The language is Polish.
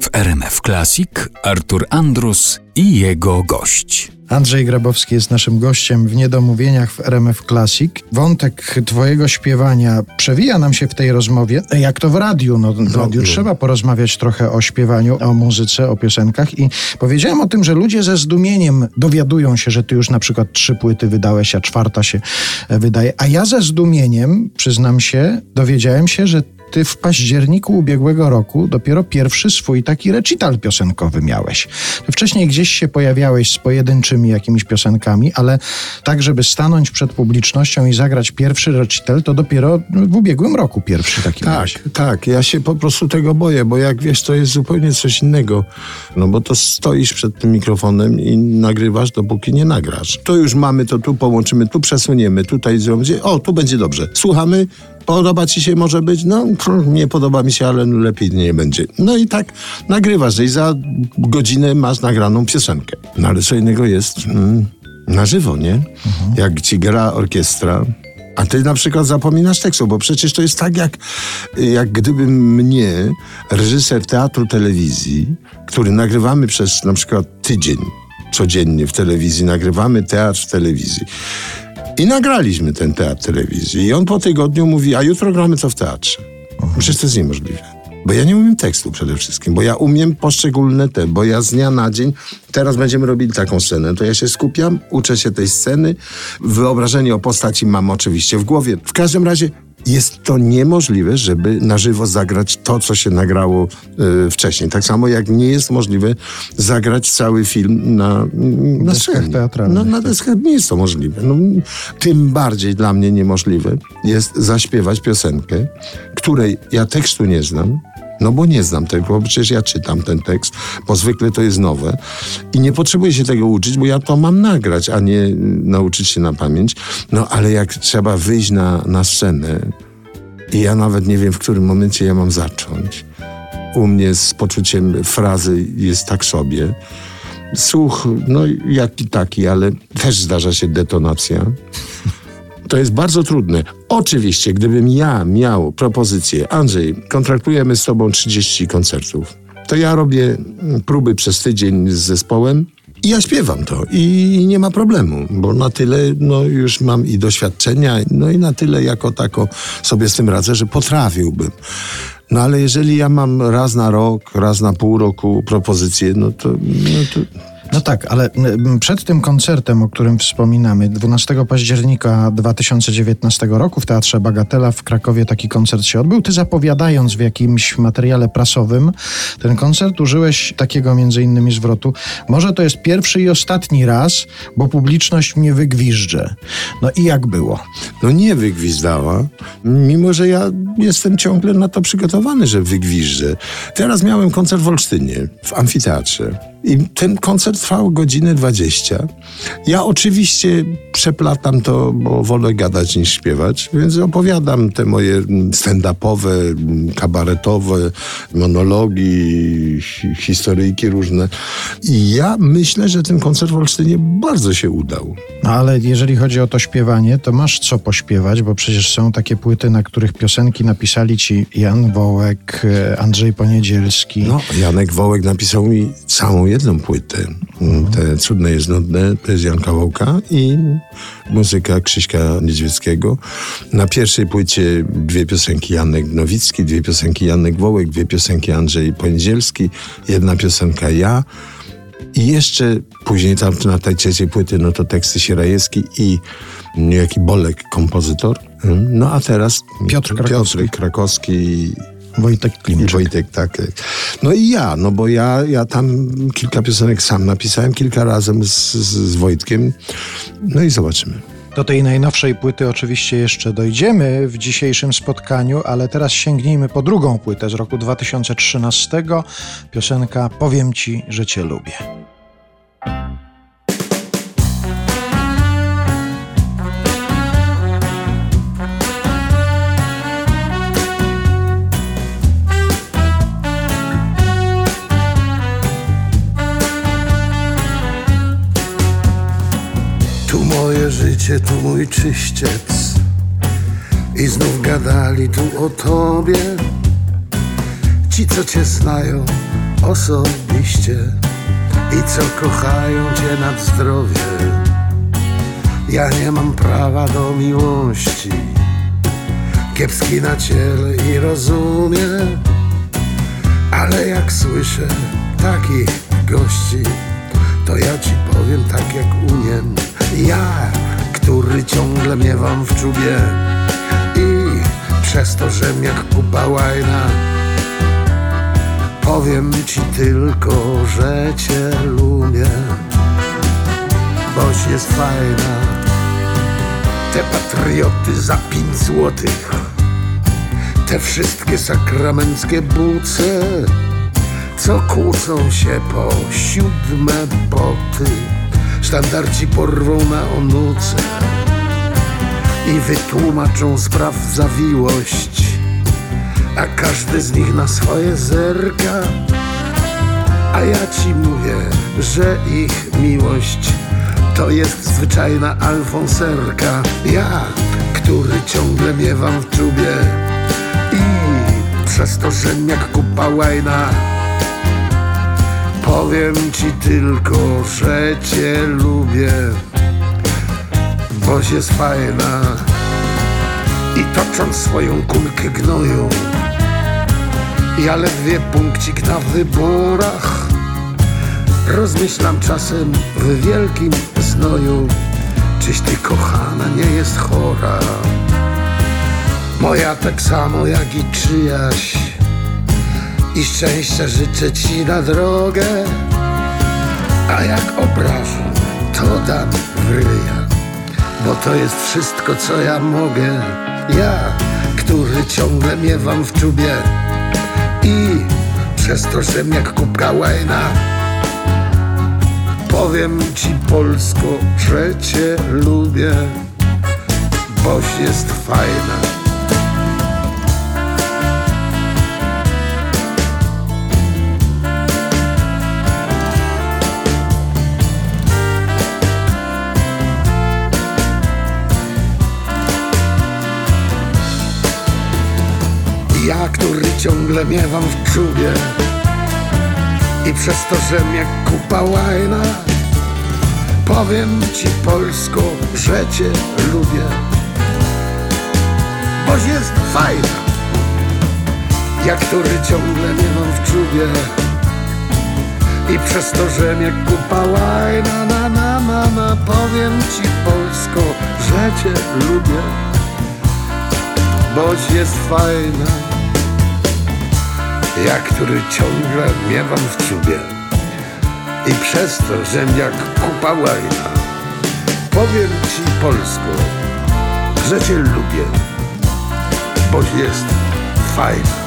W RMF Classic Artur Andrus i jego gość. Andrzej Grabowski jest naszym gościem w Niedomówieniach w RMF Classic. Wątek twojego śpiewania przewija nam się w tej rozmowie, jak to w radiu. No, w radiu trzeba porozmawiać trochę o śpiewaniu, o muzyce, o piosenkach. I powiedziałem o tym, że ludzie ze zdumieniem dowiadują się, że ty już na przykład 3 płyty wydałeś, a 4 się wydaje. A ja ze zdumieniem, przyznam się, dowiedziałem się, że ty w październiku ubiegłego roku dopiero pierwszy swój taki recital piosenkowy miałeś. Wcześniej gdzieś się pojawiałeś z pojedynczymi jakimiś piosenkami, ale tak, żeby stanąć przed publicznością i zagrać pierwszy recital, to dopiero w ubiegłym roku pierwszy taki miałeś. Tak. Ja się po prostu tego boję, bo jak wiesz, to jest zupełnie coś innego. No bo to stoisz przed tym mikrofonem i nagrywasz, dopóki nie nagrasz. To już mamy, to tu połączymy, tu przesuniemy, tutaj zrobimy. O, tu będzie dobrze. Słuchamy. Podoba ci się może być? No, nie podoba mi się, ale lepiej nie będzie. No i tak nagrywasz i za godzinę masz nagraną piosenkę. No ale co innego jest na żywo, nie? Mhm. Jak ci gra orkiestra, a ty na przykład zapominasz tekstu, bo przecież to jest tak jak gdyby mnie reżyser teatru telewizji, który nagrywamy przez na przykład tydzień, codziennie w telewizji, nagrywamy teatr w telewizji. I nagraliśmy ten teatr telewizji. I on po tygodniu mówi, a jutro gramy to w teatrze. Przecież to jest niemożliwe. Bo ja nie umiem tekstu przede wszystkim. Bo ja umiem poszczególne te. Bo ja z dnia na dzień, teraz będziemy robili taką scenę. To ja się skupiam, uczę się tej sceny. Wyobrażenie o postaci mam oczywiście w głowie. W każdym razie jest to niemożliwe, żeby na żywo zagrać to, co się nagrało wcześniej. Tak samo jak nie jest możliwe zagrać cały film na deskach teatralnych. Na deskach nie jest to możliwe. No, tym bardziej dla mnie niemożliwe jest zaśpiewać piosenkę, której ja tekstu nie znam. No bo nie znam tego, bo przecież ja czytam ten tekst, bo zwykle to jest nowe i nie potrzebuję się tego uczyć, bo ja to mam nagrać, a nie nauczyć się na pamięć. No ale jak trzeba wyjść na scenę i ja nawet nie wiem, w którym momencie ja mam zacząć. U mnie z poczuciem frazy jest tak sobie. Słuch, no jaki taki, ale też zdarza się detonacja. To jest bardzo trudne. Oczywiście, gdybym ja miał propozycję, Andrzej, kontraktujemy z tobą 30 koncertów, to ja robię próby przez tydzień z zespołem i ja śpiewam to i nie ma problemu, bo na tyle już mam i doświadczenia, no i na tyle jako tako sobie z tym radzę, że potrafiłbym. No ale jeżeli ja mam raz na rok, raz na pół roku propozycję, no to... No tak, ale przed tym koncertem, o którym wspominamy, 12 października 2019 roku w Teatrze Bagatela w Krakowie taki koncert się odbył. Ty zapowiadając w jakimś materiale prasowym ten koncert użyłeś takiego między innymi zwrotu: może to jest pierwszy i ostatni raz, bo publiczność mnie wygwizdże. No i jak było? No nie wygwizdała, mimo że ja jestem ciągle na to przygotowany, że wygwizdżę. Teraz miałem koncert w Olsztynie, w amfiteatrze. I ten koncert trwał godzinę 20. Ja oczywiście przeplatam to, bo wolę gadać niż śpiewać, więc opowiadam te moje stand-upowe, kabaretowe, monologi, historyjki różne. I ja myślę, że ten koncert w Olsztynie bardzo się udał. No ale jeżeli chodzi o to śpiewanie, to masz co pośpiewać, bo przecież są takie płyty, na których piosenki napisali ci Jan Wołek, Andrzej Poniedzielski. No, Janek Wołek napisał mi całą jedną płytę. Te Cudne jest nudne, to jest Janka Wołka i muzyka Krzyśka Niedźwieckiego. Na pierwszej płycie 2 piosenki Janek Nowicki, 2 piosenki Janek Wołek, 2 piosenki Andrzej Poniedzielski, 1 piosenka ja. I jeszcze później tam na tej trzeciej płyty, no to teksty Sierajewski i niejaki Bolek, kompozytor. No a teraz Piotr Krakowski. Wojtek Klimczyk. Wojtek, tak. No i ja, no bo ja tam kilka piosenek sam napisałem, kilka razem z Wojtkiem. No i zobaczymy. Do tej najnowszej płyty oczywiście jeszcze dojdziemy w dzisiejszym spotkaniu, ale teraz sięgnijmy po drugą płytę z roku 2013. Piosenka Powiem ci, że cię lubię. Tu moje życie, tu mój czyściec. I znów gadali tu o tobie. ci, co cię znają osobiście i co kochają cię nad zdrowie. Ja nie mam prawa do miłości, kiepski na ciele i rozumie, ale jak słyszę takich gości, to ja ci powiem tak jak umiem. Ja, który ciągle miewam w czubie i przez to, że mnie kupa łajna, powiem ci tylko, że cię lubię, boś jest fajna. Te patrioty za 5 złotych, te wszystkie sakramenckie buce, co kłócą się po 7 boty, sztandarci porwą na onuce i wytłumaczą spraw zawiłość, a każdy z nich na swoje zerka. A ja ci mówię, że ich miłość to jest zwyczajna alfonserka. Ja, który ciągle miewam w czubie i przez to, że jak kupa łajna, powiem ci tylko, że cię lubię, boś jest fajna. I tocząc swoją kulkę gnoju, ja ledwie punkcik na wyborach, rozmyślam czasem w wielkim znoju, czyś ty kochana nie jest chora. Moja tak samo jak i czyjaś, i szczęścia życzę ci na drogę, a jak obrażę, to dam w ryja, bo to jest wszystko, co ja mogę. Ja, który ciągle miewam w czubie i przez to, że jak kubka łajna, powiem ci, Polsko, że cię lubię, boś jest fajna. Ja, który ciągle miewam w czubie i przez to, że mnie kupa łajna, powiem ci, Polsko, że cię lubię, boś jest fajna. Ja, który ciągle miewam w czubie i przez to, że mnie kupa łajna, powiem ci, Polsko, że cię lubię, boś jest fajna. Ja, który ciągle miewam w czubie i przez to, że jak kupa łajna, powiem ci, Polsko, że cię lubię, boś jest fajna.